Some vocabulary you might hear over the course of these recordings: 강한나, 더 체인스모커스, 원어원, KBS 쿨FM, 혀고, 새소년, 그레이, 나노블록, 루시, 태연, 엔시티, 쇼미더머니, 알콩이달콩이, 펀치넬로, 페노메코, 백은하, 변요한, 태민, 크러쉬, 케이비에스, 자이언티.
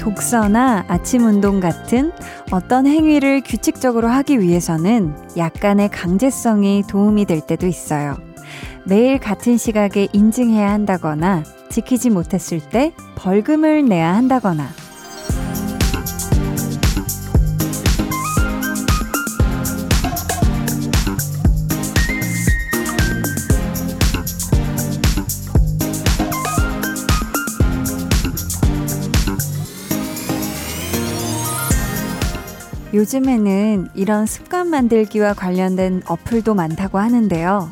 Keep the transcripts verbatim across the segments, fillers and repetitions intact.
독서나 아침 운동 같은 어떤 행위를 규칙적으로 하기 위해서는 약간의 강제성이 도움이 될 때도 있어요. 매일 같은 시각에 인증해야 한다거나 지키지 못했을 때 벌금을 내야 한다거나. 요즘에는 이런 습관 만들기와 관련된 어플도 많다고 하는데요.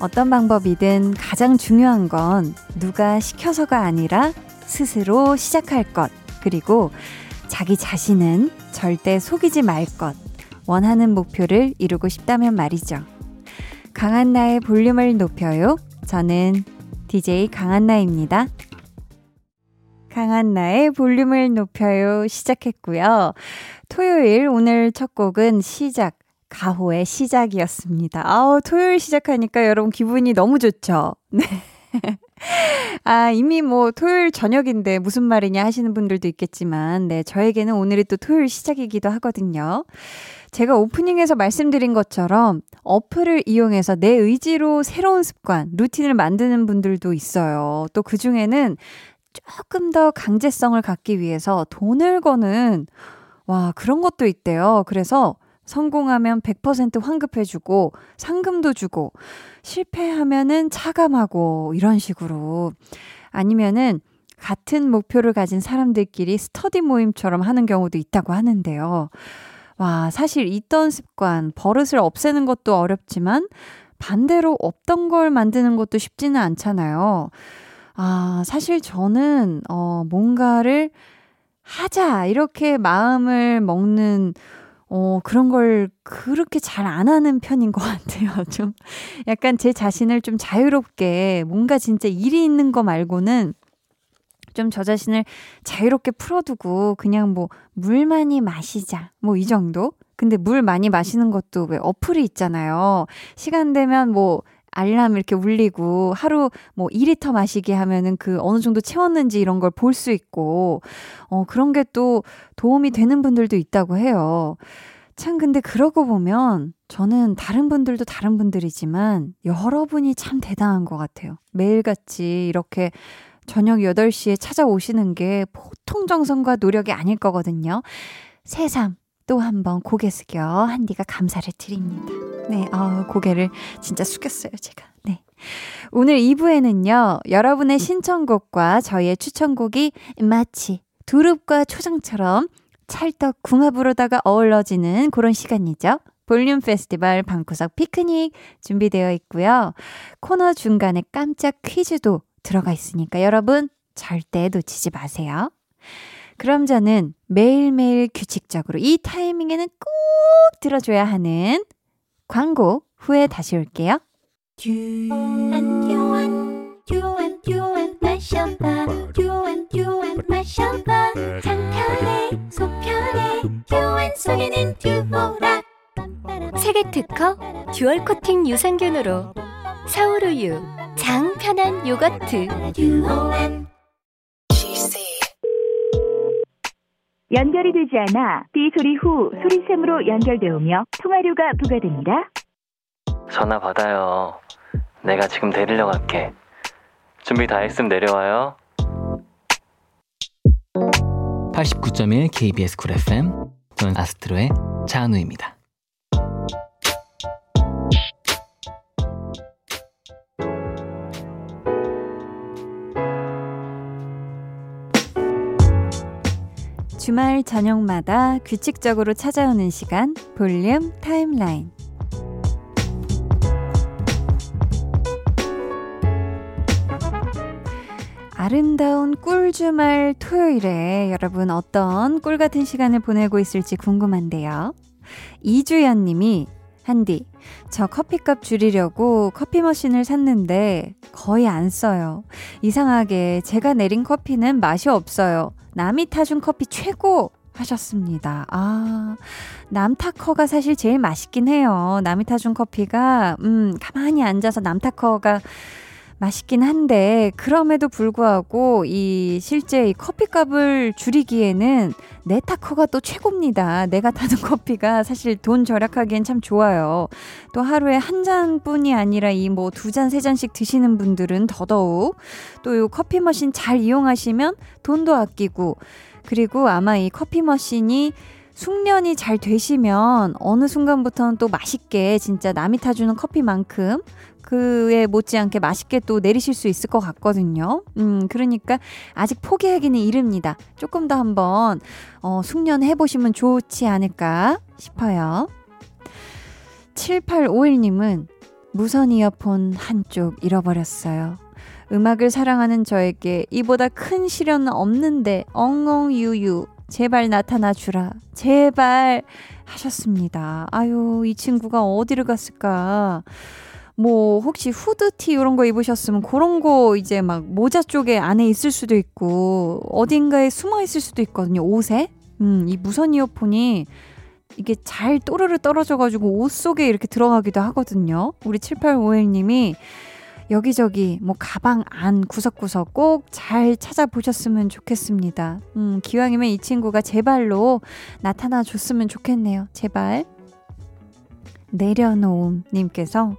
어떤 방법이든 가장 중요한 건 누가 시켜서가 아니라 스스로 시작할 것, 그리고 자기 자신은 절대 속이지 말 것, 원하는 목표를 이루고 싶다면 말이죠. 강한나의 볼륨을 높여요. 저는 디제이 강한나입니다. 강한나의 볼륨을 높여요 시작했고요. 토요일 오늘 첫 곡은 시작, 가호의 시작이었습니다. 아우, 토요일 시작하니까 여러분 기분이 너무 좋죠? 네. 아, 이미 뭐 토요일 저녁인데 무슨 말이냐 하시는 분들도 있겠지만, 네, 저에게는 오늘이 또 토요일 시작이기도 하거든요. 제가 오프닝에서 말씀드린 것처럼 어플을 이용해서 내 의지로 새로운 습관, 루틴을 만드는 분들도 있어요. 또 그 중에는 조금 더 강제성을 갖기 위해서 돈을 거는, 와, 그런 것도 있대요. 그래서 성공하면 백 퍼센트 환급해주고 상금도 주고, 실패하면은 차감하고, 이런 식으로. 아니면은 같은 목표를 가진 사람들끼리 스터디 모임처럼 하는 경우도 있다고 하는데요. 와, 사실 있던 습관, 버릇을 없애는 것도 어렵지만 반대로 없던 걸 만드는 것도 쉽지는 않잖아요. 아, 사실 저는 어, 뭔가를 하자 이렇게 마음을 먹는 어, 그런 걸 그렇게 잘 안 하는 편인 것 같아요. 좀 약간 제 자신을 좀 자유롭게, 뭔가 진짜 일이 있는 거 말고는 좀 저 자신을 자유롭게 풀어두고 그냥 뭐 물 많이 마시자 뭐 이 정도? 근데 물 많이 마시는 것도 왜 어플이 있잖아요. 시간 되면 뭐 알람 이렇게 울리고, 하루 뭐 이 리터 마시게 하면은 그 어느 정도 채웠는지 이런 걸 볼 수 있고, 어, 그런 게 또 도움이 되는 분들도 있다고 해요. 참, 근데 그러고 보면 저는 다른 분들도 다른 분들이지만 여러분이 참 대단한 것 같아요. 매일같이 이렇게 저녁 여덟 시에 찾아오시는 게 보통 정성과 노력이 아닐 거거든요. 새삼 또 한 번 고개 숙여 한디가 감사를 드립니다. 네, 어, 고개를 진짜 숙였어요, 제가. 네. 오늘 이 부에는요, 여러분의 신청곡과 저희의 추천곡이 마치 두릅과 초장처럼 찰떡궁합으로다가 어우러지는 그런 시간이죠. 볼륨 페스티벌 방구석 피크닉 준비되어 있고요. 코너 중간에 깜짝 퀴즈도 들어가 있으니까 여러분 절대 놓치지 마세요. 그럼 저는 매일매일 규칙적으로 이 타이밍에는 꼭 들어줘야 하는 광고 후에 다시 올게요. 유한 유한 유한 유한 마셔봐 유한 유한 마셔봐 장편에 소편에 유한 속에는 듀보라 세계특허 듀얼코팅 유산균으로 사우루유 장편한 요거트 듀오한 연결이 되지 않아 비 소리 후 소리샘으로 연결되오며 통화료가 부과됩니다. 전화 받아요. 내가 지금 내리러 갈게. 준비 다 했으면 내려와요. 팔십구 점 일 케이비에스 쿨에프엠, 저는 아스트로의 자은우입니다. 주말 저녁마다 규칙적으로 찾아오는 시간, 볼륨 타임라인. 아름다운 꿀주말 토요일에 여러분 어떤 꿀같은 시간을 보내고 있을지 궁금한데요. 이주연 님이, 한디, 저 커피값 줄이려고 커피 머신을 샀는데 거의 안 써요. 이상하게 제가 내린 커피는 맛이 없어요. 남이 타준 커피 최고! 하셨습니다. 아, 남타커가 사실 제일 맛있긴 해요. 남이 타준 커피가, 음, 가만히 앉아서 남타커가 맛있긴 한데 그럼에도 불구하고 이 실제 이 커피값을 줄이기에는 네타커가 또 최고입니다. 내가 타는 커피가 사실 돈 절약하기엔 참 좋아요. 또 하루에 한 잔뿐이 아니라 이 뭐 두 잔 세 잔씩 드시는 분들은 더더욱 또 이 커피 머신 잘 이용하시면 돈도 아끼고 그리고 아마 이 커피 머신이 숙련이 잘 되시면 어느 순간부터는 또 맛있게 진짜 남이 타주는 커피만큼 그에 못지않게 맛있게 또 내리실 수 있을 것 같거든요. 음, 그러니까 아직 포기하기는 이릅니다. 조금 더 한번 어, 숙련해보시면 좋지 않을까 싶어요. 칠팔오일님은 무선 이어폰 한쪽 잃어버렸어요. 음악을 사랑하는 저에게 이보다 큰 시련은 없는데 엉엉유유 제발 나타나 주라 제발 하셨습니다. 아유 이 친구가 어디를 갔을까. 뭐 혹시 후드티 이런 거 입으셨으면 그런 거 이제 막 모자 쪽에 안에 있을 수도 있고 어딘가에 숨어 있을 수도 있거든요. 옷에 음, 이 무선 이어폰이 이게 잘 또르르 떨어져가지고 옷 속에 이렇게 들어가기도 하거든요. 우리 칠팔오일님이 여기저기 뭐 가방 안 구석구석 꼭 잘 찾아보셨으면 좋겠습니다. 음, 기왕이면 이 친구가 제발로 나타나 줬으면 좋겠네요. 제발. 내려놓음님께서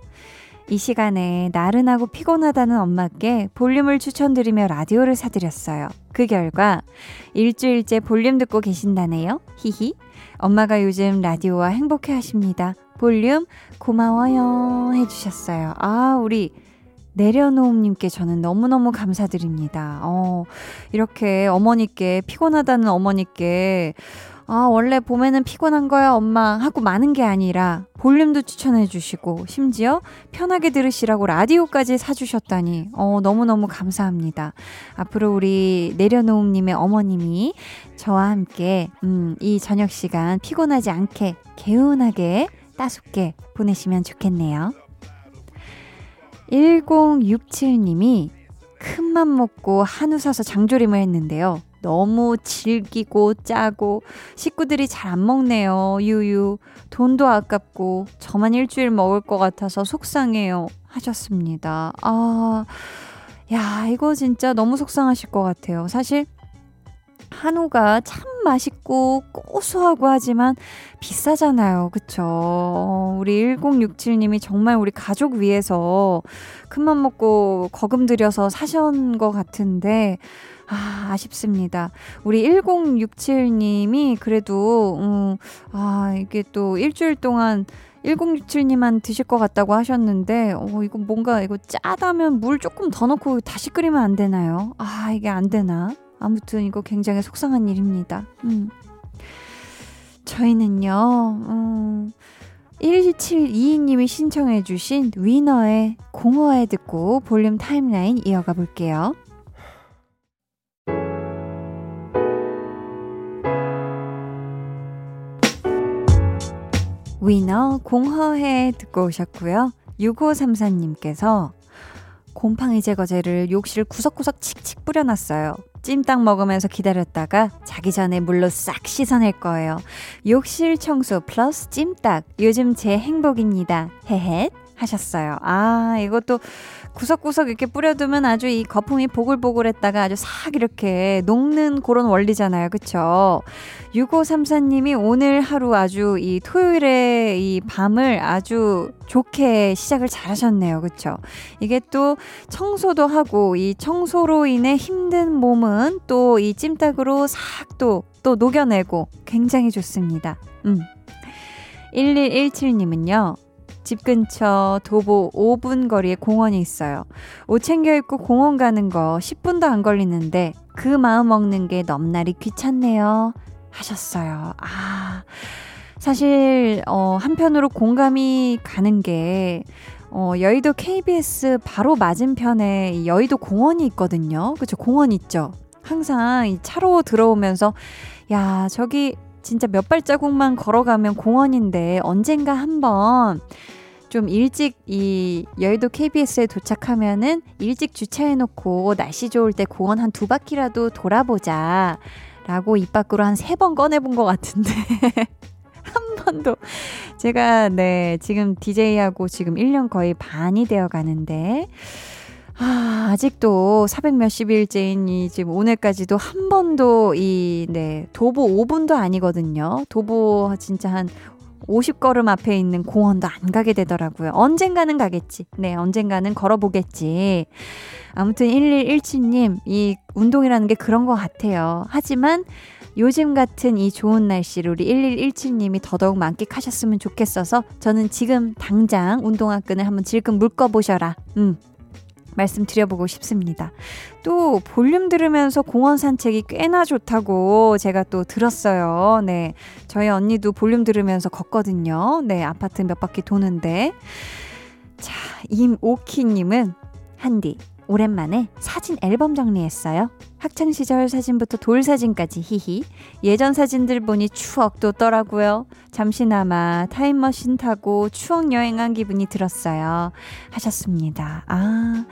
이 시간에 나른하고 피곤하다는 엄마께 볼륨을 추천드리며 라디오를 사드렸어요. 그 결과 일주일째 볼륨 듣고 계신다네요. 히히. 엄마가 요즘 라디오와 행복해 하십니다. 볼륨 고마워요 해주셨어요. 아 우리 내려놓음님께 저는 너무너무 감사드립니다. 어, 이렇게 어머니께 피곤하다는 어머니께 아 원래 봄에는 피곤한 거야 엄마 하고 많은 게 아니라 볼륨도 추천해 주시고 심지어 편하게 들으시라고 라디오까지 사주셨다니 어, 너무너무 감사합니다. 앞으로 우리 내려놓음님의 어머님이 저와 함께 음, 이 저녁 시간 피곤하지 않게 개운하게 따숩게 보내시면 좋겠네요. 일공육칠님이 큰맘 먹고 한우 사서 장조림을 했는데요. 너무 질기고 짜고 식구들이 잘 안 먹네요. 유유. 돈도 아깝고 저만 일주일 먹을 것 같아서 속상해요. 하셨습니다. 아, 야 이거 진짜 너무 속상하실 것 같아요. 사실 한우가 참 맛있고 고소하고 하지만 비싸잖아요. 그쵸? 어, 우리 일공육칠님이 정말 우리 가족 위해서 큰맘 먹고 거금들여서 사신 것 같은데 아, 아쉽습니다. 우리 일공육칠님이 그래도 음, 아 이게 또 일주일 동안 일공육칠님만 드실 것 같다고 하셨는데 어, 이거 뭔가 이거 짜다면 물 조금 더 넣고 다시 끓이면 안 되나요? 아 이게 안 되나? 아무튼 이거 굉장히 속상한 일입니다. 음. 저희는요 음, 일칠이이님이 신청해 주신 위너의 공허해 듣고 볼륨 타임라인 이어가 볼게요. 위너 공허해 듣고 오셨고요. 육오삼사님께서 곰팡이 제거제를 욕실 구석구석 칙칙 뿌려놨어요. 찜닭 먹으면서 기다렸다가 자기 전에 물로 싹 씻어낼 거예요. 욕실 청소 플러스 찜닭 요즘 제 행복입니다. 헤헷 하셨어요. 아 이것도 구석구석 이렇게 뿌려두면 아주 이 거품이 보글보글했다가 아주 싹 이렇게 녹는 그런 원리잖아요. 그쵸? 육오삼사님이 오늘 하루 아주 이 토요일에 이 밤을 아주 좋게 시작을 잘하셨네요. 그쵸? 이게 또 청소도 하고 이 청소로 인해 힘든 몸은 또 이 찜닭으로 싹 또 또 녹여내고 굉장히 좋습니다. 음. 일일일칠님은요. 집 근처 도보 오분 거리에 공원이 있어요. 옷 챙겨 입고 공원 가는 거 십분도 안 걸리는데 그 마음 먹는 게 넘나리 귀찮네요. 하셨어요. 아, 사실 어, 한편으로 공감이 가는 게 어, 여의도 케이비에스 바로 맞은편에 여의도 공원이 있거든요. 그렇죠? 공원 있죠. 항상 이 차로 들어오면서 야 저기 진짜 몇 발자국만 걸어가면 공원인데 언젠가 한번 좀 일찍 이 여의도 케이비에스에 도착하면은 일찍 주차해놓고 날씨 좋을 때 공원 한 두 바퀴라도 돌아보자 라고 입 밖으로 한 세 번 꺼내본 것 같은데 한 번도 제가 네 지금 디제이하고 지금 일 년 거의 반이 되어 가는데 아, 아직도 사백 몇십일째인 이 지금 오늘까지도 한 번도 이, 네, 도보 오 분도 아니거든요. 도보 진짜 한 오십 걸음 앞에 있는 공원도 안 가게 되더라고요. 언젠가는 가겠지. 네, 언젠가는 걸어보겠지. 아무튼 일일일칠 님, 이 운동이라는 게 그런 것 같아요. 하지만 요즘 같은 이 좋은 날씨를 우리 일일일칠 님이 더더욱 만끽하셨으면 좋겠어서 저는 지금 당장 운동화 끈을 한번 질끈 묶어보셔라. 음. 말씀드려보고 싶습니다. 또 볼륨 들으면서 공원 산책이 꽤나 좋다고 제가 또 들었어요. 네, 저희 언니도 볼륨 들으면서 걷거든요. 네, 아파트 몇 바퀴 도는데. 자, 임오키님은 한디 오랜만에 사진 앨범 정리했어요. 학창시절 사진부터 돌사진까지 히히. 예전 사진들 보니 추억 돋더라고요. 잠시나마 타임머신 타고 추억 여행한 기분이 들었어요. 하셨습니다. 아,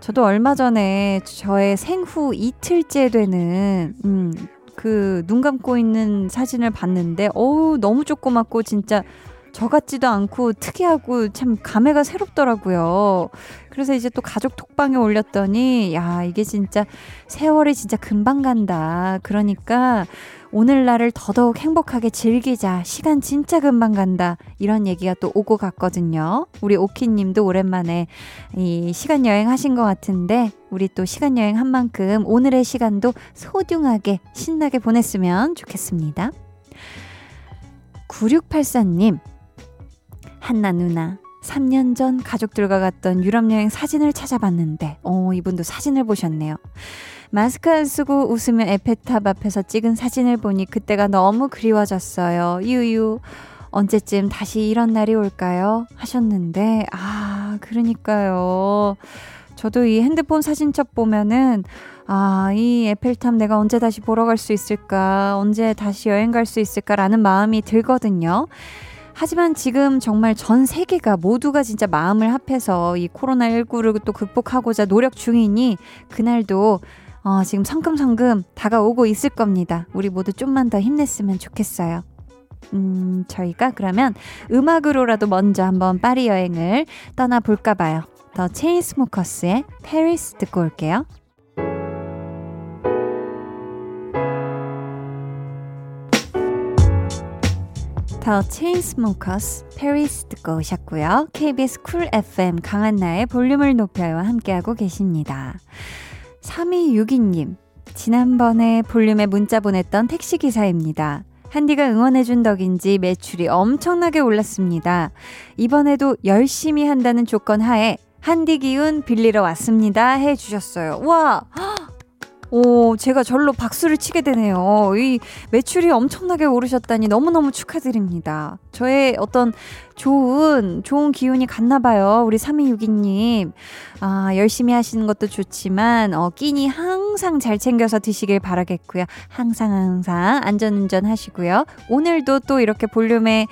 저도 얼마 전에 저의 생후 이틀째 되는 음, 그 눈 감고 있는 사진을 봤는데 어우 너무 조그맣고 진짜 저 같지도 않고 특이하고 참 감회가 새롭더라고요. 그래서 이제 또 가족 톡방에 올렸더니 야 이게 진짜 세월이 진짜 금방 간다. 그러니까 오늘날을 더더욱 행복하게 즐기자. 시간 진짜 금방 간다. 이런 얘기가 또 오고 갔거든요. 우리 오키님도 오랜만에 이 시간 여행하신 것 같은데 우리 또 시간 여행한 만큼 오늘의 시간도 소중하게 신나게 보냈으면 좋겠습니다. 구육팔사 님 한나 누나 삼 년 전 가족들과 갔던 유럽여행 사진을 찾아봤는데 어, 이분도 사진을 보셨네요. 마스크 안 쓰고 웃으며 에펠탑 앞에서 찍은 사진을 보니 그때가 너무 그리워졌어요. 유유 언제쯤 다시 이런 날이 올까요? 하셨는데 아 그러니까요. 저도 이 핸드폰 사진첩 보면은 아, 이 에펠탑 내가 언제 다시 보러 갈 수 있을까? 언제 다시 여행 갈 수 있을까라는 마음이 들거든요. 하지만 지금 정말 전 세계가 모두가 진짜 마음을 합해서 이 코로나십구를 또 극복하고자 노력 중이니 그날도 어, 지금 성큼성큼 다가오고 있을 겁니다. 우리 모두 좀만 더 힘냈으면 좋겠어요. 음, 저희가 그러면 음악으로라도 먼저 한번 파리 여행을 떠나볼까 봐요. 더 체인스모커스의 페리스 듣고 올게요. 더 체인스모커스 페리스 듣고 오셨고요. 케이비에스 쿨 에프엠 강한나의 볼륨을 높여요와 함께하고 계십니다. 삼이육이 님 지난번에 볼륨에 문자 보냈던 택시기사입니다. 한디가 응원해준 덕인지 매출이 엄청나게 올랐습니다. 이번에도 열심히 한다는 조건 하에 한디 기운 빌리러 왔습니다 해주셨어요. 와! 오, 제가 절로 박수를 치게 되네요. 이 매출이 엄청나게 오르셨다니 너무너무 축하드립니다. 저의 어떤 좋은 좋은 기운이 갔나 봐요. 우리 삼이육이 님 아, 열심히 하시는 것도 좋지만 어, 끼니 항상 잘 챙겨서 드시길 바라겠고요. 항상 항상 안전운전 하시고요. 오늘도 또 이렇게 볼륨에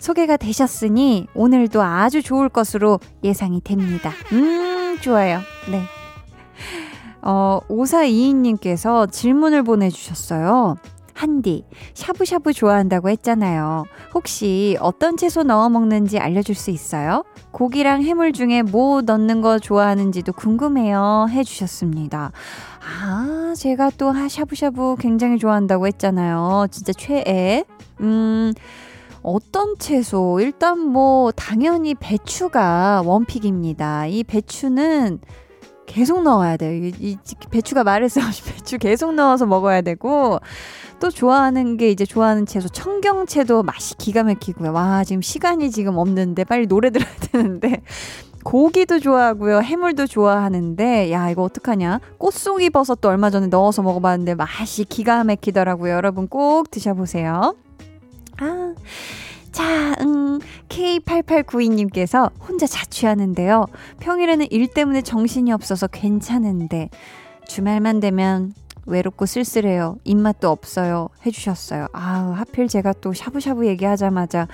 소개가 되셨으니 오늘도 아주 좋을 것으로 예상이 됩니다. 음, 좋아요. 네. 어, 오사이이 님께서 질문을 보내주셨어요. 한디, 샤브샤브 좋아한다고 했잖아요. 혹시 어떤 채소 넣어 먹는지 알려줄 수 있어요? 고기랑 해물 중에 뭐 넣는 거 좋아하는지도 궁금해요 해주셨습니다. 아, 제가 또 샤브샤브 굉장히 좋아한다고 했잖아요. 진짜 최애. 음... 어떤 채소? 일단 뭐 당연히 배추가 원픽입니다. 이 배추는 계속 넣어야 돼요. 이, 이 배추가 말을 써서 배추 계속 넣어서 먹어야 되고 또 좋아하는 게 이제 좋아하는 채소 청경채도 맛이 기가 막히고요. 와 지금 시간이 지금 없는데 빨리 노래 들어야 되는데 고기도 좋아하고요. 해물도 좋아하는데 야 이거 어떡하냐. 꽃송이 버섯도 얼마 전에 넣어서 먹어봤는데 맛이 기가 막히더라고요. 여러분 꼭 드셔보세요. 아... 자, 음, 케이 팔팔구이 님께서 혼자 자취하는데요. 평일에는 일 때문에 정신이 없어서 괜찮은데 주말만 되면 외롭고 쓸쓸해요. 입맛도 없어요. 해주셨어요. 아, 하필 제가 또 샤브샤브 얘기하자마자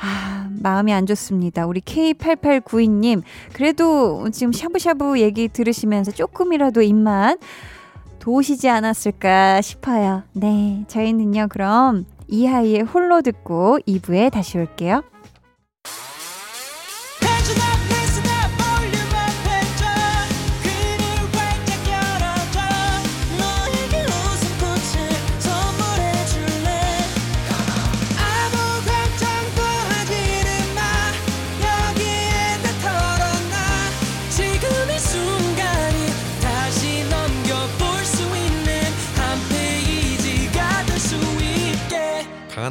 아, 마음이 안 좋습니다. 우리 케이 팔팔구이 님 그래도 지금 샤브샤브 얘기 들으시면서 조금이라도 입맛 도우시지 않았을까 싶어요. 네, 저희는요 그럼 이하이의 홀로 듣고 이 부에 다시 올게요.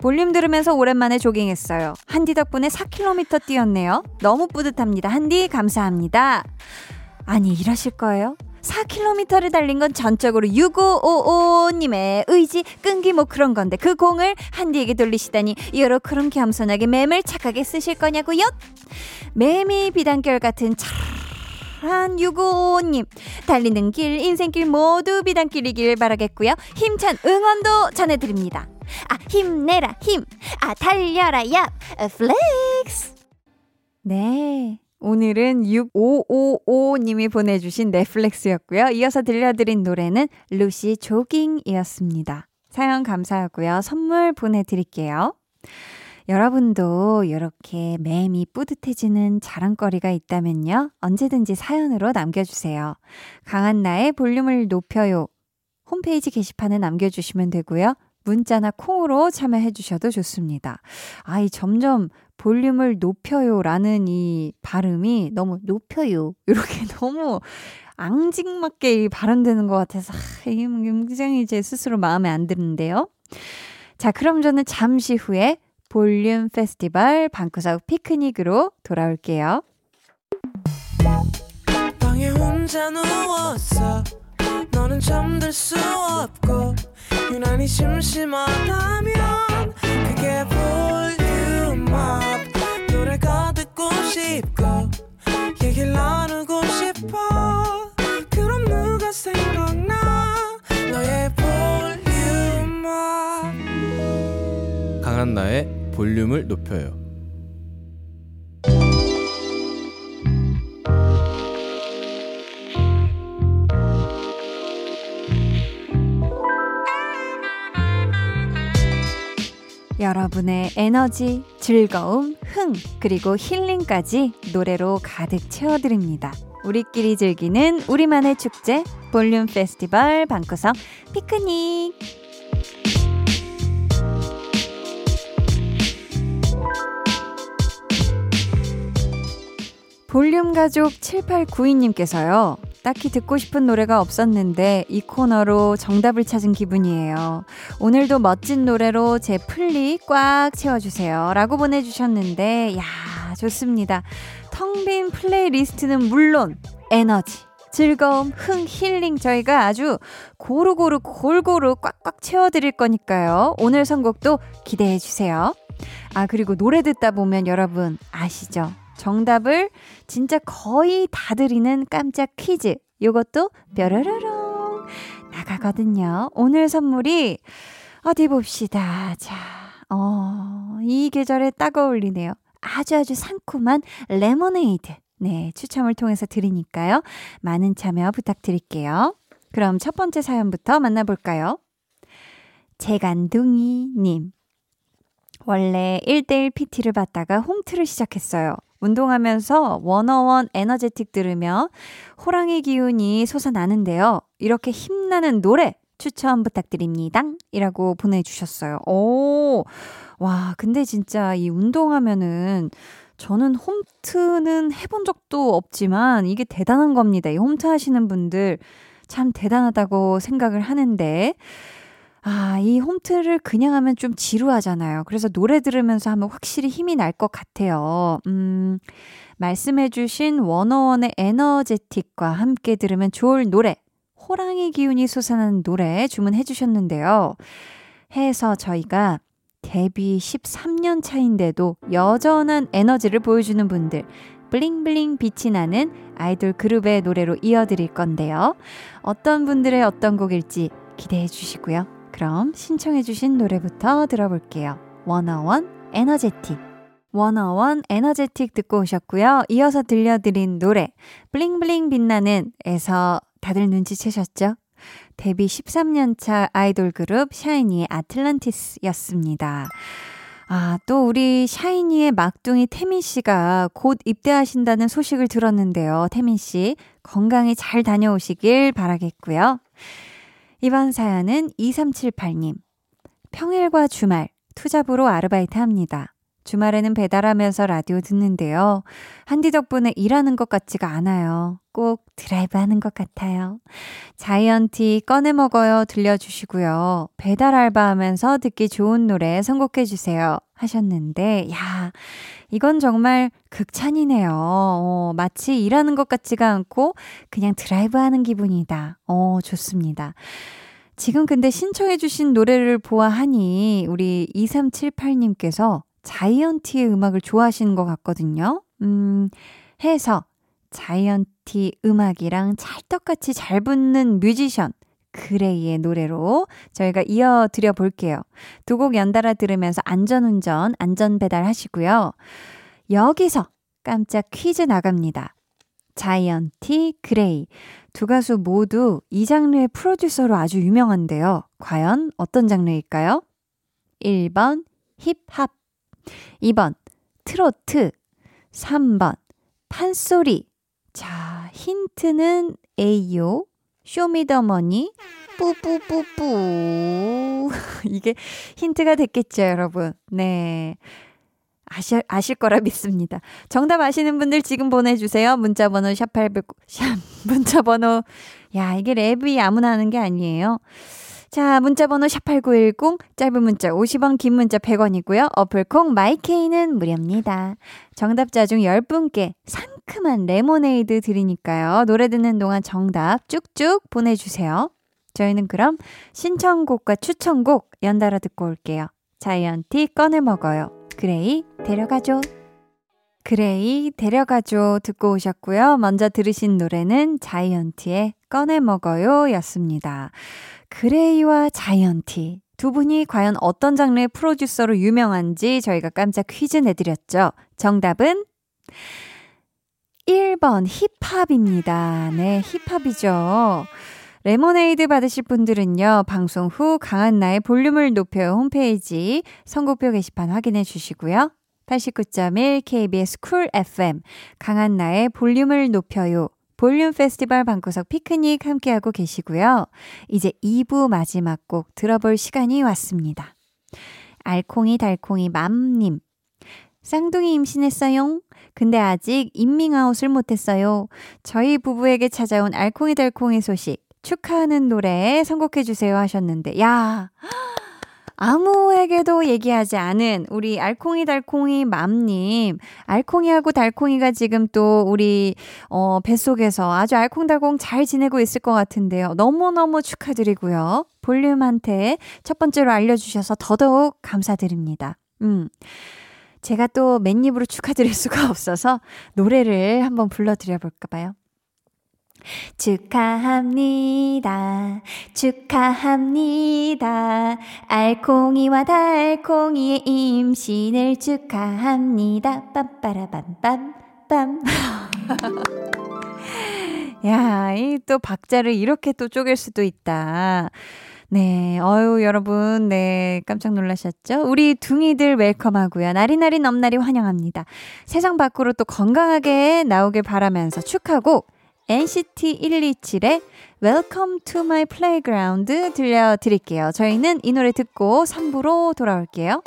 볼륨 들으면서 오랜만에 조깅했어요. 한디 덕분에 사 킬로미터 뛰었네요. 너무 뿌듯합니다. 한디 감사합니다. 아니, 이러실 거예요? 사 킬로미터를 달린 건 전적으로 육오오오님의 의지, 끈기 뭐 그런 건데 그 공을 한디에게 돌리시다니 요렇게 겸손하게 맴을 착하게 쓰실 거냐고요? 매미 비단결 같은 찰한 육오오오님, 달리는 길, 인생길 모두 비단길이길 바라겠고요. 힘찬 응원도 전해드립니다. 아, 힘내라 힘, 아, 달려라 얍, 플렉스. 네, 오늘은 육오오오님이 보내주신 넷플릭스였고요. 이어서 들려드린 노래는 루시 조깅이었습니다. 사연 감사하고요. 선물 보내드릴게요. 여러분도 이렇게 매미 뿌듯해지는 자랑거리가 있다면요, 언제든지 사연으로 남겨주세요. 강한나의 볼륨을 높여요 홈페이지 게시판에 남겨주시면 되고요. 문자나 콩으로 참여해 주셔도 좋습니다. 아이, 점점 볼륨을 높여요라는 이 발음이 너무 높여요 이렇게 너무 앙증맞게 발음되는 것 같아서 이게 굉장히 제 스스로 마음에 안 드는데요. 자, 그럼 저는 잠시 후에 볼륨 페스티벌 방구석 피크닉으로 돌아올게요. 방에 혼자 누웠어. 너는 잠들 수 없고 유난히 심심하다면 그게 볼륨업 노래가 듣고 싶고 얘기를 나누고 싶어. 그럼 누가 생각나 너의 볼륨업. 강한나의 볼륨을 높여요. 여러분의 에너지, 즐거움, 흥, 그리고 힐링까지 노래로 가득 채워드립니다. 우리끼리 즐기는 우리만의 축제, 볼륨 페스티벌 방구석 피크닉. 볼륨 가족 칠팔구이님께서요. 딱히 듣고 싶은 노래가 없었는데 이 코너로 정답을 찾은 기분이에요. 오늘도 멋진 노래로 제 플리 꽉 채워주세요 라고 보내주셨는데, 이야, 좋습니다. 텅 빈 플레이리스트는 물론 에너지, 즐거움, 흥, 힐링 저희가 아주 고루고루 골고루 꽉꽉 채워드릴 거니까요. 오늘 선곡도 기대해주세요. 아, 그리고 노래 듣다 보면 여러분 아시죠? 정답을 진짜 거의 다 드리는 깜짝 퀴즈, 요것도 뾰로로롱 나가거든요. 오늘 선물이 어디 봅시다. 자, 어, 이 계절에 딱 어울리네요. 아주 아주 상큼한 레모네이드, 네, 추첨을 통해서 드리니까요. 많은 참여 부탁드릴게요. 그럼 첫 번째 사연부터 만나볼까요? 재간둥이님. 원래 일 대일 피티를 받다가 홈트를 시작했어요. 운동하면서 원어원 에너제틱 들으며 호랑이 기운이 솟아나는데요. 이렇게 힘나는 노래 추천 부탁드립니다 이라고 보내주셨어요. 오, 와, 근데 진짜 이 운동하면은, 저는 홈트는 해본 적도 없지만 이게 대단한 겁니다. 이 홈트 하시는 분들 참 대단하다고 생각을 하는데, 아, 이 홈트를 그냥 하면 좀 지루하잖아요. 그래서 노래 들으면서 하면 확실히 힘이 날 것 같아요. 음, 말씀해주신 원어원의 에너제틱과 함께 들으면 좋을 노래, 호랑이 기운이 솟아나는 노래 주문해주셨는데요. 해서 저희가 데뷔 십삼 년 차인데도 여전한 에너지를 보여주는 분들, 블링블링 빛이 나는 아이돌 그룹의 노래로 이어드릴 건데요. 어떤 분들의 어떤 곡일지 기대해 주시고요. 그럼 신청해 주신 노래부터 들어볼게요. 원어원 에너제틱. 원어원 에너제틱 듣고 오셨고요. 이어서 들려드린 노래 블링블링 빛나는 에서 다들 눈치채셨죠? 데뷔 십삼 년 차 아이돌 그룹 샤이니의 아틀란티스였습니다. 아, 또 우리 샤이니의 막둥이 태민 씨가 곧 입대하신다는 소식을 들었는데요. 태민 씨 건강히 잘 다녀오시길 바라겠고요. 이번 사연은 이삼칠팔 님. 평일과 주말 투잡으로 아르바이트 합니다. 주말에는 배달하면서 라디오 듣는데요. 한디 덕분에 일하는 것 같지가 않아요. 꼭 드라이브하는 것 같아요. 자이언티 꺼내 먹어요 들려주시고요. 배달 알바하면서 듣기 좋은 노래 선곡해 주세요 하셨는데, 야, 이건 정말 극찬이네요. 어, 마치 일하는 것 같지가 않고 그냥 드라이브하는 기분이다. 어, 좋습니다. 지금 근데 신청해 주신 노래를 보아하니 우리 이삼칠팔 님께서 자이언티의 음악을 좋아하시는 것 같거든요. 음, 해서 자이언티 음악이랑 찰떡같이 잘 붙는 뮤지션 그레이의 노래로 저희가 이어드려 볼게요. 두 곡 연달아 들으면서 안전운전, 안전배달 하시고요. 여기서 깜짝 퀴즈 나갑니다. 자이언티, 그레이 두 가수 모두 이 장르의 프로듀서로 아주 유명한데요. 과연 어떤 장르일까요? 일 번 힙합, 이 번 트로트, 삼 번 판소리. 자, 힌트는 에이오, 쇼미더머니, 뿌뿌뿌뿌. 이게 힌트가 됐겠죠, 여러분. 네, 아실, 아실 거라 믿습니다. 정답 아시는 분들 지금 보내주세요. 문자번호 샵 팔 공 공, 문자번호, 야, 이게 랩이 아무나 하는 게 아니에요. 자, 문자번호 샵팔구일공, 짧은 문자 오십 원, 긴 문자 백 원이고요. 어플콩 마이케이는 무료입니다. 정답자 중 십 분께 상큼한 레모네이드 드리니까요. 노래 듣는 동안 정답 쭉쭉 보내주세요. 저희는 그럼 신청곡과 추천곡 연달아 듣고 올게요. 자이언티 꺼내 먹어요. 그레이 데려가죠. 그레이 데려가죠 듣고 오셨고요. 먼저 들으신 노래는 자이언티의 꺼내 먹어요 였습니다. 그레이와 자이언티 두 분이 과연 어떤 장르의 프로듀서로 유명한지 저희가 깜짝 퀴즈 내드렸죠. 정답은 일 번 힙합입니다. 네, 힙합이죠. 레모네이드 받으실 분들은요, 방송 후 강한나의 볼륨을 높여요 홈페이지 선곡표 게시판 확인해 주시고요. 팔십구 점 일 케이비에스 쿨 에프엠 강한나의 볼륨을 높여요. 볼륨 페스티벌 방구석 피크닉 함께하고 계시고요. 이제 이 부 마지막 곡 들어볼 시간이 왔습니다. 알콩이달콩이 맘님. 쌍둥이 임신했어요. 근데 아직 임밍아웃을 못했어요. 저희 부부에게 찾아온 알콩이달콩이 소식 축하하는 노래 선곡해주세요 하셨는데, 야, 아무에게도 얘기하지 않은 우리 알콩이달콩이 맘님. 알콩이하고 달콩이가 지금 또 우리 어, 뱃속에서 아주 알콩달콩 잘 지내고 있을 것 같은데요. 너무너무 축하드리고요. 볼륨한테 첫 번째로 알려주셔서 더더욱 감사드립니다. 음, 제가 또 맨입으로 축하드릴 수가 없어서 노래를 한번 불러드려볼까 봐요. 축하합니다. 축하합니다. 알콩이와 달콩이의 임신을 축하합니다. 빰빠라밤빰 빰. 야, 이 또 박자를 이렇게 또 쪼갤 수도 있다. 네, 어유 여러분, 네, 깜짝 놀라셨죠? 우리 둥이들 웰컴하고요. 나리나리 넘나리 환영합니다. 세상 밖으로 또 건강하게 나오길 바라면서 축하곡 엔시티 백이십칠의 Welcome to my playground 들려드릴게요. 저희는 이 노래 듣고 삼 부로 돌아올게요.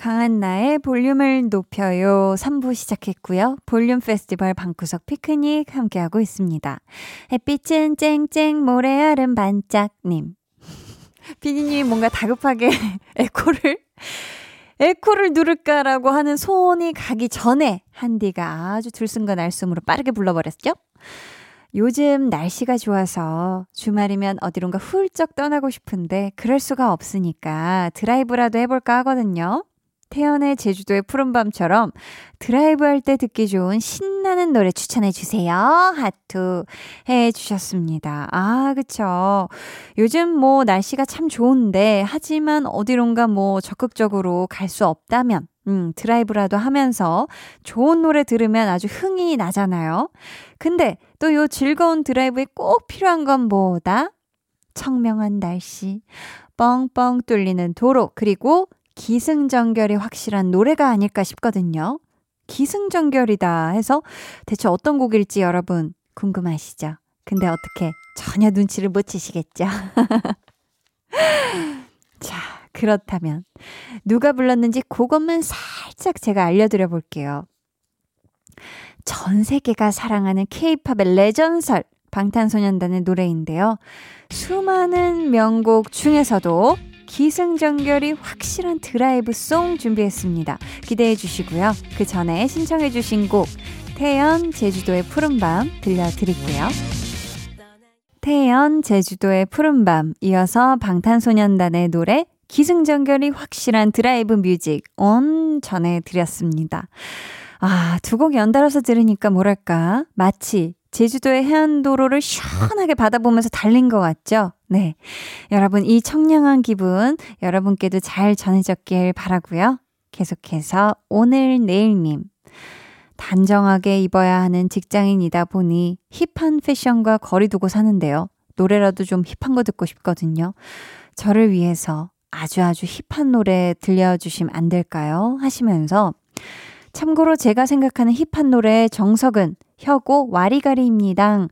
강한나의 볼륨을 높여요 삼 부 시작했고요. 볼륨 페스티벌 방구석 피크닉 함께하고 있습니다. 햇빛은 쨍쨍 모래알은 반짝님. 피디님 뭔가 다급하게 에코를 에코를 누를까라고 하는 손이 가기 전에 한디가 아주 들숨과 날숨으로 빠르게 불러버렸죠. 요즘 날씨가 좋아서 주말이면 어디론가 훌쩍 떠나고 싶은데 그럴 수가 없으니까 드라이브라도 해볼까 하거든요. 태연의 제주도의 푸른밤처럼 드라이브할 때 듣기 좋은 신나는 노래 추천해주세요. 하트 해주셨습니다. 아, 그쵸. 요즘 뭐 날씨가 참 좋은데 하지만 어디론가 뭐 적극적으로 갈 수 없다면 음, 드라이브라도 하면서 좋은 노래 들으면 아주 흥이 나잖아요. 근데 또 요 즐거운 드라이브에 꼭 필요한 건 뭐다? 청명한 날씨, 뻥뻥 뚫리는 도로, 그리고 기승전결이 확실한 노래가 아닐까 싶거든요. 기승전결이다 해서 대체 어떤 곡일지 여러분 궁금하시죠? 근데 어떻게 전혀 눈치를 못 채시겠죠? 자, 그렇다면 누가 불렀는지 그것만 살짝 제가 알려드려 볼게요. 전 세계가 사랑하는 케이팝의 레전설 방탄소년단의 노래인데요. 수많은 명곡 중에서도 기승전결이 확실한 드라이브 송 준비했습니다. 기대해 주시고요. 그 전에 신청해 주신 곡 태연 제주도의 푸른밤 들려드릴게요. 태연 제주도의 푸른밤 이어서 방탄소년단의 노래 기승전결이 확실한 드라이브 뮤직 온 전해드렸습니다. 아, 두 곡 연달아서 들으니까 뭐랄까 마치 제주도의 해안도로를 시원하게 바다보면서 달린 것 같죠? 네, 여러분 이 청량한 기분 여러분께도 잘 전해졌길 바라고요. 계속해서 오늘 내일님. 단정하게 입어야 하는 직장인이다 보니 힙한 패션과 거리 두고 사는데요. 노래라도 좀 힙한 거 듣고 싶거든요. 저를 위해서 아주 아주 힙한 노래 들려주시면 안 될까요? 하시면서 참고로 제가 생각하는 힙한 노래의 정석은 혀고 와리가리입니다.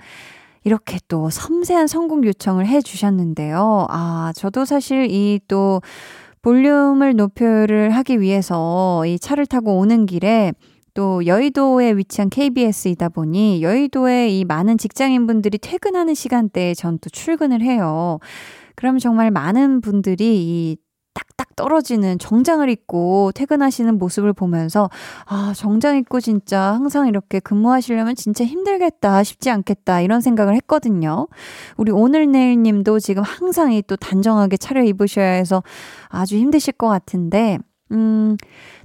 이렇게 또 섬세한 선곡 요청을 해주셨는데요. 아, 저도 사실 이 또 볼륨을 높여를 하기 위해서 이 차를 타고 오는 길에 또 여의도에 위치한 케이비에스이다 보니 여의도에 이 많은 직장인분들이 퇴근하는 시간대에 전 또 출근을 해요. 그럼 정말 많은 분들이 이 딱딱 떨어지는 정장을 입고 퇴근하시는 모습을 보면서 아, 정장 입고 진짜 항상 이렇게 근무하시려면 진짜 힘들겠다, 쉽지 않겠다 이런 생각을 했거든요. 우리 오늘 내일 님도 지금 항상 이 또 단정하게 차려입으셔야 해서 아주 힘드실 것 같은데 음,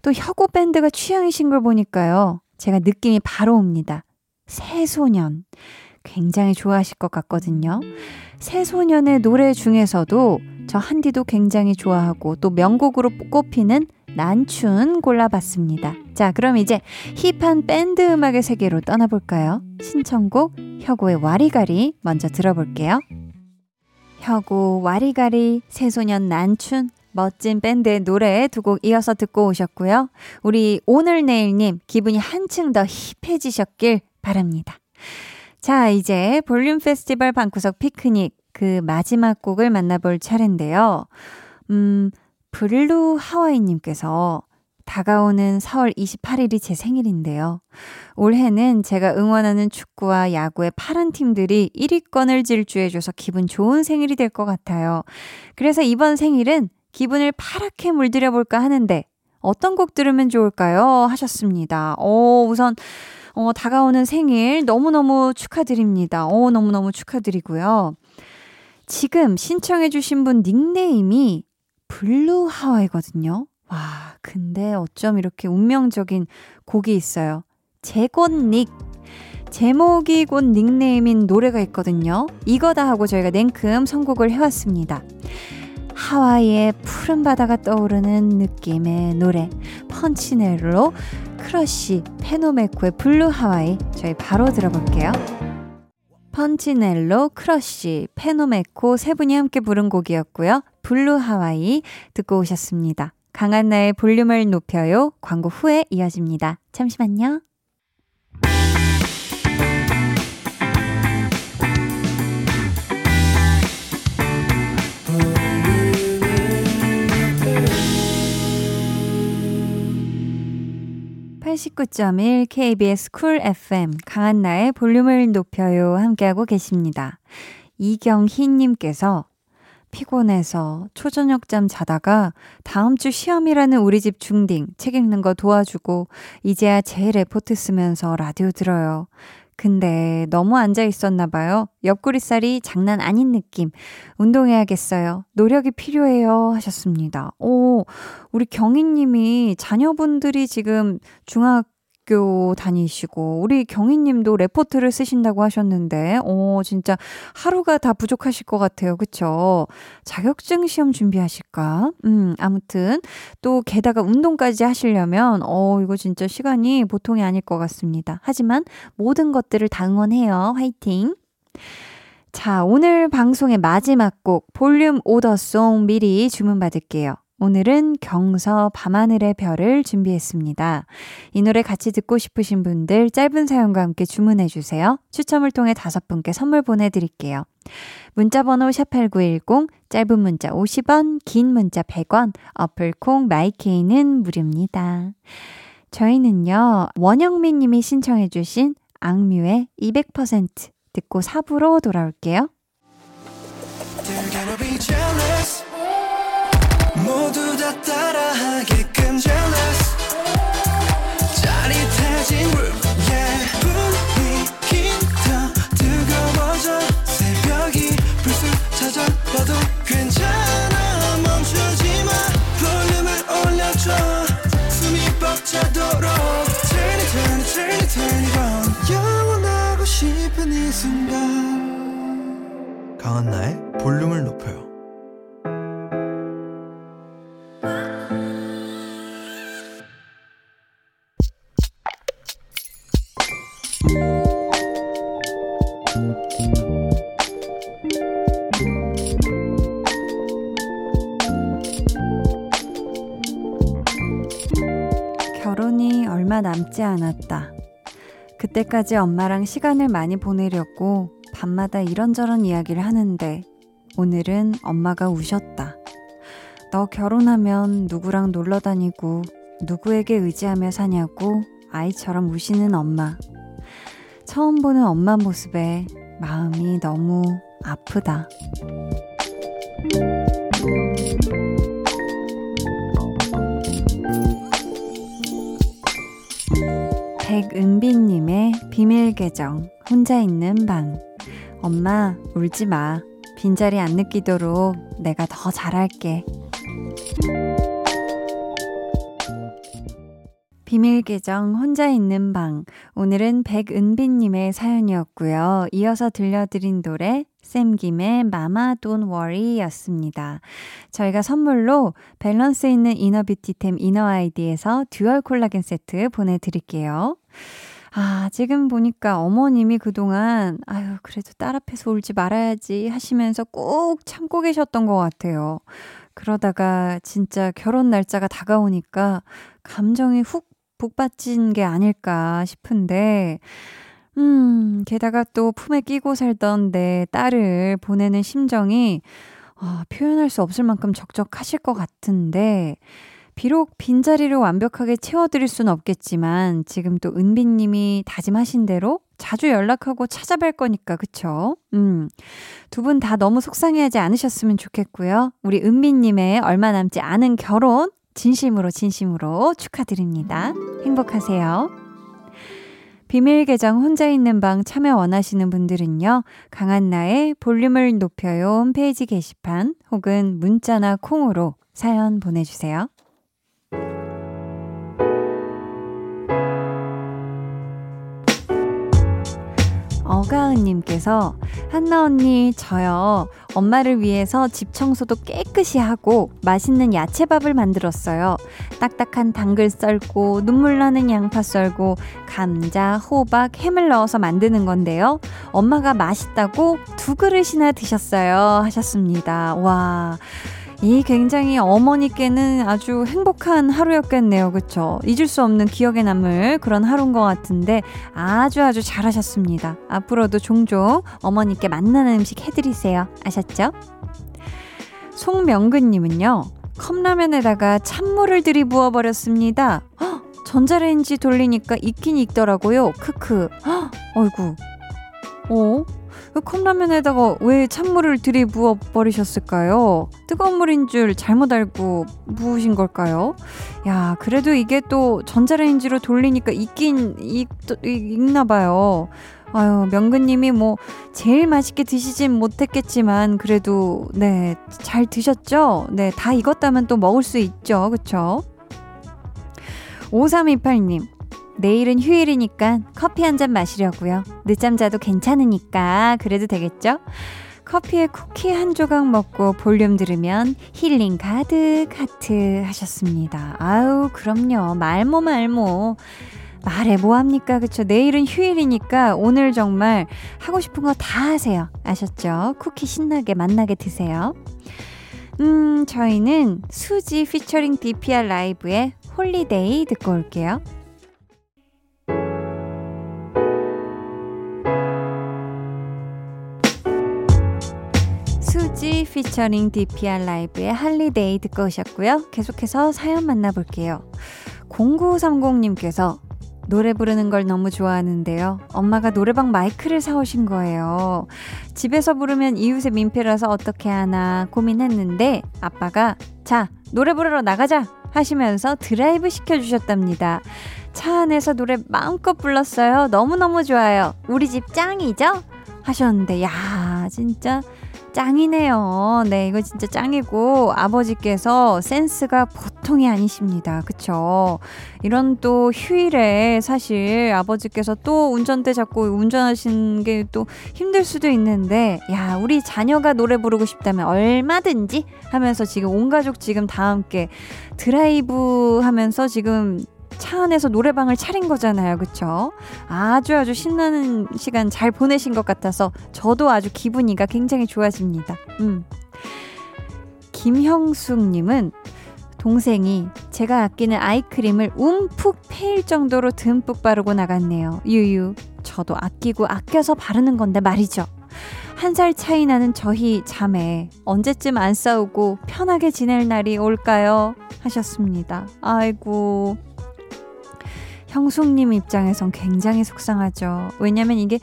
또 혀고 밴드가 취향이신 걸 보니까요. 제가 느낌이 바로 옵니다. 새소년. 굉장히 좋아하실 것 같거든요. 새소년의 노래 중에서도 저 한디도 굉장히 좋아하고 또 명곡으로 꼽히는 난춘 골라봤습니다. 자, 그럼 이제 힙한 밴드 음악의 세계로 떠나볼까요? 신청곡 혀고의 와리가리 먼저 들어볼게요. 혀고 와리가리, 새소년 난춘, 멋진 밴드의 노래 두 곡 이어서 듣고 오셨고요. 우리 오늘 내일님 기분이 한층 더 힙해지셨길 바랍니다. 자, 이제 볼륨 페스티벌 방구석 피크닉 그 마지막 곡을 만나볼 차례인데요. 음, 블루 하와이님께서 다가오는 사월 이십팔일이 제 생일인데요. 올해는 제가 응원하는 축구와 야구의 파란 팀들이 일 위권을 질주해줘서 기분 좋은 생일이 될 것 같아요. 그래서 이번 생일은 기분을 파랗게 물들여볼까 하는데 어떤 곡 들으면 좋을까요? 하셨습니다. 오, 우선 어, 다가오는 생일 너무너무 축하드립니다. 어, 너무너무 축하드리고요. 지금 신청해 주신 분 닉네임이 블루 하와이거든요. 와, 근데 어쩜 이렇게 운명적인 곡이 있어요. 제곤닉. 제목이 곧 닉네임인 노래가 있거든요. 이거다 하고 저희가 냉큼 선곡을 해왔습니다. 하와이의 푸른 바다가 떠오르는 느낌의 노래 펀치넬로 크러쉬 페노메코의 블루 하와이 저희 바로 들어볼게요. 펀치넬로, 크러쉬, 페노메코 세 분이 함께 부른 곡이었고요. 블루 하와이 듣고 오셨습니다. 강한나의 볼륨을 높여요. 광고 후에 이어집니다. 잠시만요. 팔십구 점 일 케이비에스 쿨 에프엠 강한나의 볼륨을 높여요 함께하고 계십니다. 이경희님께서 피곤해서 초저녁 잠 자다가 다음 주 시험이라는 우리 집 중딩 책 읽는 거 도와주고 이제야 제일 에포트 쓰면서 라디오 들어요. 근데 너무 앉아 있었나 봐요. 옆구리살이 장난 아닌 느낌. 운동해야겠어요. 노력이 필요해요. 하셨습니다. 오, 우리 경희님이 자녀분들이 지금 중학교 다니시고 우리 경희님도 레포트를 쓰신다고 하셨는데 오, 진짜 하루가 다 부족하실 것 같아요. 그쵸? 자격증 시험 준비하실까? 음, 아무튼 또 게다가 운동까지 하시려면 어 이거 진짜 시간이 보통이 아닐 것 같습니다. 하지만 모든 것들을 다 응원해요. 화이팅! 자, 오늘 방송의 마지막 곡 볼륨 오더송 미리 주문받을게요. 오늘은 경서 밤하늘의 별을 준비했습니다. 이 노래 같이 듣고 싶으신 분들 짧은 사연과 함께 주문해주세요. 추첨을 통해 다섯 분께 선물 보내드릴게요. 문자번호 샵팔구일공, 짧은 문자 오십 원, 긴 문자 백 원, 어플콩 마이케이는 무료입니다. 저희는요, 원영민 님이 신청해 주신 악뮤의 이백 퍼센트 듣고 사 부로 돌아올게요. 모두 다 따라하게끔 jealous 짜릿해진 room yeah 분위기 더 뜨거워져 새벽이 불쑥 찾아와도 괜찮아 멈추지 마 볼륨을 올려줘 숨이 벅 차도록 turn it turn it turn it turn it on 영원하고 싶은 이 순간 강한나의 볼륨을 높여요. 결혼이 얼마 남지 않았다. 그때까지 엄마랑 시간을 많이 보내려고 밤마다 이런저런 이야기를 하는데 오늘은 엄마가 우셨다. 너 결혼하면 누구랑 놀러 다니고 누구에게 의지하며 사냐고 아이처럼 우시는 엄마. 처음 보는 엄마 모습에 마음이 너무 아프다. 백은비님의 비밀 계정 혼자 있는 방. 엄마 울지 마. 빈자리 안 느끼도록 내가 더 잘할게. 비밀 계정 혼자 있는 방. 오늘은 백은비님의 사연이었고요. 이어서 들려드린 노래 샘김의 마마 Don't Worry 였습니다. 저희가 선물로 밸런스 있는 이너뷰티템 이너아이디에서 듀얼 콜라겐 세트 보내드릴게요. 아, 지금 보니까 어머님이 그동안 아유 그래도 딸 앞에서 울지 말아야지 하시면서 꾹 참고 계셨던 것 같아요. 그러다가 진짜 결혼 날짜가 다가오니까 감정이 훅 북받친 게 아닐까 싶은데 음 게다가 또 품에 끼고 살던 내 딸을 보내는 심정이 어, 표현할 수 없을 만큼 적적하실 것 같은데 비록 빈자리를 완벽하게 채워드릴 수는 없겠지만 지금 또 은비님이 다짐하신 대로 자주 연락하고 찾아뵐 거니까 그쵸? 음, 두 분 다 너무 속상해하지 않으셨으면 좋겠고요. 우리 은비님의 얼마 남지 않은 결혼 진심으로 진심으로 축하드립니다. 행복하세요. 비밀 계정 혼자 있는 방 참여 원하시는 분들은요. 강한나의 볼륨을 높여요 홈페이지 게시판 혹은 문자나 콩으로 사연 보내주세요. 어가은님께서 한나 언니 저요 엄마를 위해서 집 청소도 깨끗이 하고 맛있는 야채밥을 만들었어요. 딱딱한 당근 썰고 눈물 나는 양파 썰고 감자, 호박, 햄을 넣어서 만드는 건데요. 엄마가 맛있다고 두 그릇이나 드셨어요 하셨습니다. 와... 이 굉장히 어머니께는 아주 행복한 하루였겠네요. 그쵸? 잊을 수 없는 기억에 남을 그런 하루인 것 같은데 아주 아주 잘하셨습니다. 앞으로도 종종 어머니께 맛나는 음식 해드리세요. 아셨죠? 송명근님은요. 컵라면에다가 찬물을 들이부어버렸습니다. 헉, 전자레인지 돌리니까 익긴 익더라고요. 크크. 헉, 어이구. 어? 컵라면에다가 왜 찬물을 들이부어 버리셨을까요? 뜨거운 물인 줄 잘못 알고 부으신 걸까요? 야, 그래도 이게 또 전자레인지로 돌리니까 익긴 익, 익나 봐요. 아유, 명근님이 뭐 제일 맛있게 드시진 못했겠지만 그래도 네, 잘 드셨죠? 네, 다 익었다면 또 먹을 수 있죠, 그쵸? 오삼이팔님, 내일은 휴일이니까 커피 한잔 마시려고요. 늦잠 자도 괜찮으니까 그래도 되겠죠? 커피에 쿠키 한 조각 먹고 볼륨 들으면 힐링 가득 하트 하셨습니다. 아우, 그럼요. 말모 말모. 말해 뭐합니까, 그쵸? 내일은 휴일이니까 오늘 정말 하고 싶은 거 다 하세요. 아셨죠? 쿠키 신나게 만나게 드세요. 음, 저희는 수지 피처링 디피알 라이브의 홀리데이 듣고 올게요. 수지 피처링 디피알 라이브의 할리데이 듣고 오셨고요. 계속해서 사연 만나볼게요. 공구삼공님께서 노래 부르는 걸 너무 좋아하는데요. 엄마가 노래방 마이크를 사오신 거예요. 집에서 부르면 이웃의 민폐라서 어떻게 하나 고민했는데 아빠가 자, 노래 부르러 나가자 하시면서 드라이브 시켜주셨답니다. 차 안에서 노래 마음껏 불렀어요. 너무너무 좋아요. 우리 집 짱이죠? 하셨는데, 야, 진짜 짱이네요. 네, 이거 진짜 짱이고 아버지께서 센스가 보통이 아니십니다. 그쵸? 이런 또 휴일에 사실 아버지께서 또 운전대 잡고 운전하시는 게 또 힘들 수도 있는데, 야, 우리 자녀가 노래 부르고 싶다면 얼마든지 하면서 지금 온 가족 지금 다 함께 드라이브 하면서 지금 차 안에서 노래방을 차린 거잖아요. 그쵸? 아주 아주 신나는 시간 잘 보내신 것 같아서 저도 아주 기분이가 굉장히 좋아집니다. 음. 김형숙님은 동생이 제가 아끼는 아이크림을 움푹 패일 정도로 듬뿍 바르고 나갔네요. 유유, 저도 아끼고 아껴서 바르는 건데 말이죠. 한 살 차이 나는 저희 자매, 언제쯤 안 싸우고 편하게 지낼 날이 올까요? 하셨습니다. 아이고, 형숙님 입장에선 굉장히 속상하죠. 왜냐면 이게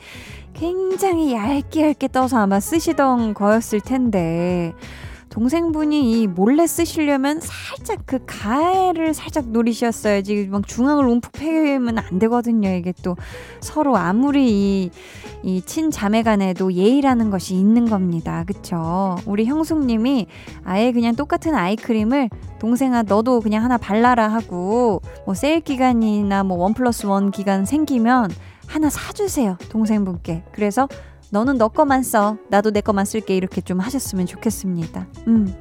굉장히 얇게 얇게 떠서 아마 쓰시던 거였을 텐데 동생분이 이 몰래 쓰시려면 살짝 그 가해를 살짝 노리셨어야지 막 중앙을 움푹 패면 안 되거든요. 이게 또 서로 아무리 이, 이 친자매 간에도 예의라는 것이 있는 겁니다. 그쵸? 우리 형숙님이 아예 그냥 똑같은 아이크림을 동생아 너도 그냥 하나 발라라 하고 뭐 세일 기간이나 뭐 원 플러스 원 기간 생기면 하나 사주세요, 동생분께. 그래서 너는 너 거만 써, 나도 내 거만 쓸게, 이렇게 좀 하셨으면 좋겠습니다. 음.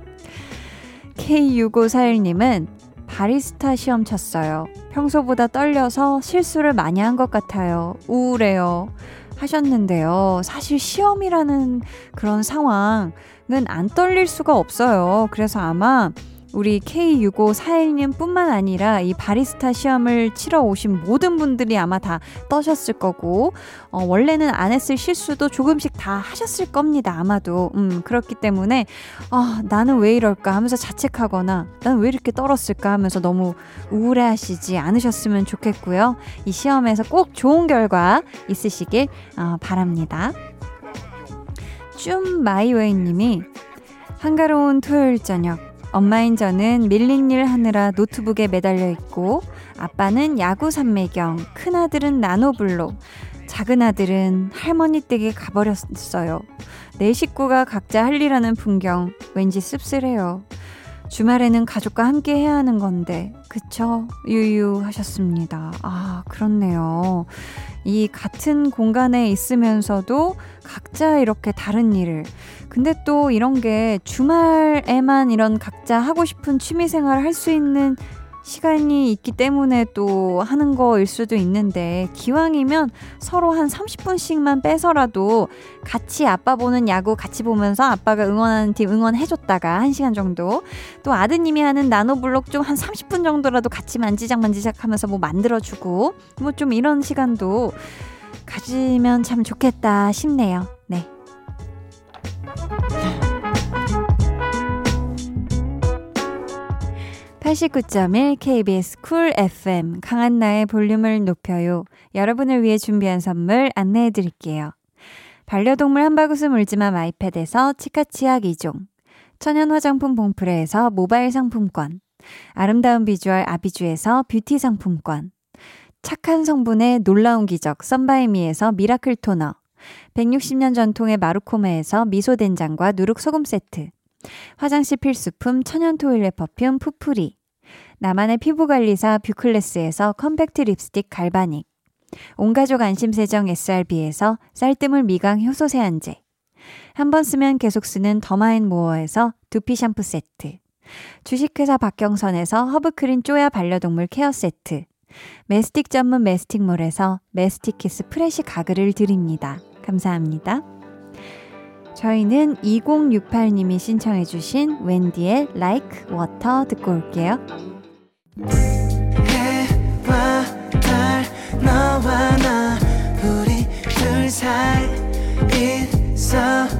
케이 육오사일님은 바리스타 시험 쳤어요. 평소보다 떨려서 실수를 많이 한 것 같아요. 우울해요. 하셨는데요. 사실 시험이라는 그런 상황은 안 떨릴 수가 없어요. 그래서 아마 우리 케이 육오사일님 뿐만 아니라 이 바리스타 시험을 치러 오신 모든 분들이 아마 다 떠셨을 거고, 어, 원래는 안 했을 실수도 조금씩 다 하셨을 겁니다. 아마도. 음, 그렇기 때문에 아, 나는 왜 이럴까 하면서 자책하거나 나는 왜 이렇게 떨었을까 하면서 너무 우울해하시지 않으셨으면 좋겠고요. 이 시험에서 꼭 좋은 결과 있으시길 어, 바랍니다. 쭌 마이웨이님이 한가로운 토요일 저녁, 엄마인 저는 밀린 일 하느라 노트북에 매달려 있고 아빠는 야구 삼매경, 큰아들은 나노블로, 작은아들은 할머니 댁에 가버렸어요. 네 식구가 각자 할 일 하는 풍경, 왠지 씁쓸해요. 주말에는 가족과 함께 해야 하는 건데 그쵸? 유유 하셨습니다. 아, 그렇네요. 이 같은 공간에 있으면서도 각자 이렇게 다른 일을, 근데 또 이런 게 주말에만 이런 각자 하고 싶은 취미생활을 할 수 있는 시간이 있기 때문에 또 하는 거일 수도 있는데 기왕이면 서로 한 삼십 분씩만 빼서라도 같이 아빠 보는 야구 같이 보면서 아빠가 응원하는 팀 응원해줬다가 한 시간 정도, 또 아드님이 하는 나노블록 좀 한 삼십 분 정도라도 같이 만지작 만지작 하면서 뭐 만들어주고 뭐 좀 이런 시간도 가지면 참 좋겠다 싶네요. 네. 팔십구 점 일 케이비에스 쿨 에프엠 강한나의 볼륨을 높여요. 여러분을 위해 준비한 선물 안내해드릴게요. 반려동물 한바구스 물지마 마이패드에서 치카치약 이 종, 천연 화장품 봉프레에서 모바일 상품권, 아름다운 비주얼 아비주에서 뷰티 상품권, 착한 성분의 놀라운 기적 선바이미에서 미라클 토너, 백육십 년 전통의 마루코메에서 미소된장과 누룩소금 세트, 화장실 필수품 천연 토일렛 퍼퓸 푸풀이, 나만의 피부관리사 뷰클래스에서 컴팩트 립스틱 갈바닉, 온가족 안심세정 에스알비에서 쌀뜨물 미강 효소 세안제, 한번 쓰면 계속 쓰는 더마앤모어에서 두피 샴푸 세트, 주식회사 박경선에서 허브크린 쪼야 반려동물 케어 세트, 메스틱 전문 메스틱몰에서 메스틱키스 프레쉬 가글을 드립니다. 감사합니다. 저희는 이공육팔 님이 신청해 주신 웬디의 Like Water 듣고 올게요. 해와 달 너와 나 우리 둘 사이 있어줘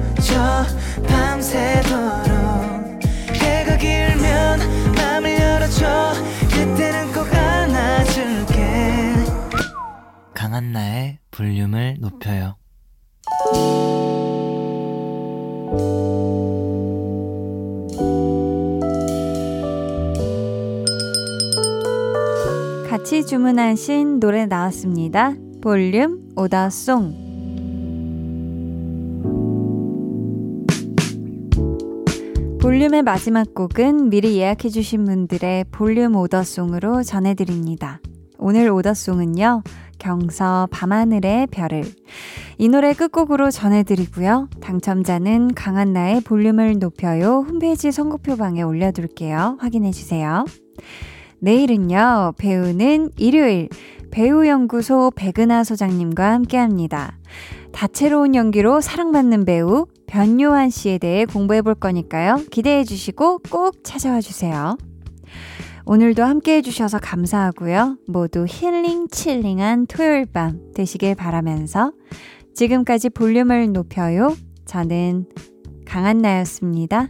밤새도록 해가 길면 맘을 열어줘 그때는 꼭 안아줄게 강한나의 볼륨을 높여요. 같이 주문하신 노래 나왔습니다. 볼륨 오더송. 볼륨의 마지막 곡은 미리 예약해주신 분들의 볼륨 오더송으로 전해드립니다. 오늘 오더송은요, 경서 밤하늘의 별을 이 노래 끝곡으로 전해드리고요. 당첨자는 강한나의 볼륨을 높여요 홈페이지 선곡표방에 올려둘게요. 확인해주세요. 내일은요, 배우는 일요일 배우연구소 백은하 소장님과 함께합니다. 다채로운 연기로 사랑받는 배우 변요한 씨에 대해 공부해볼 거니까요. 기대해주시고 꼭 찾아와주세요. 오늘도 함께해 주셔서 감사하고요. 모두 힐링 칠링한 토요일 밤 되시길 바라면서 지금까지 볼륨을 높여요. 저는 강한나였습니다.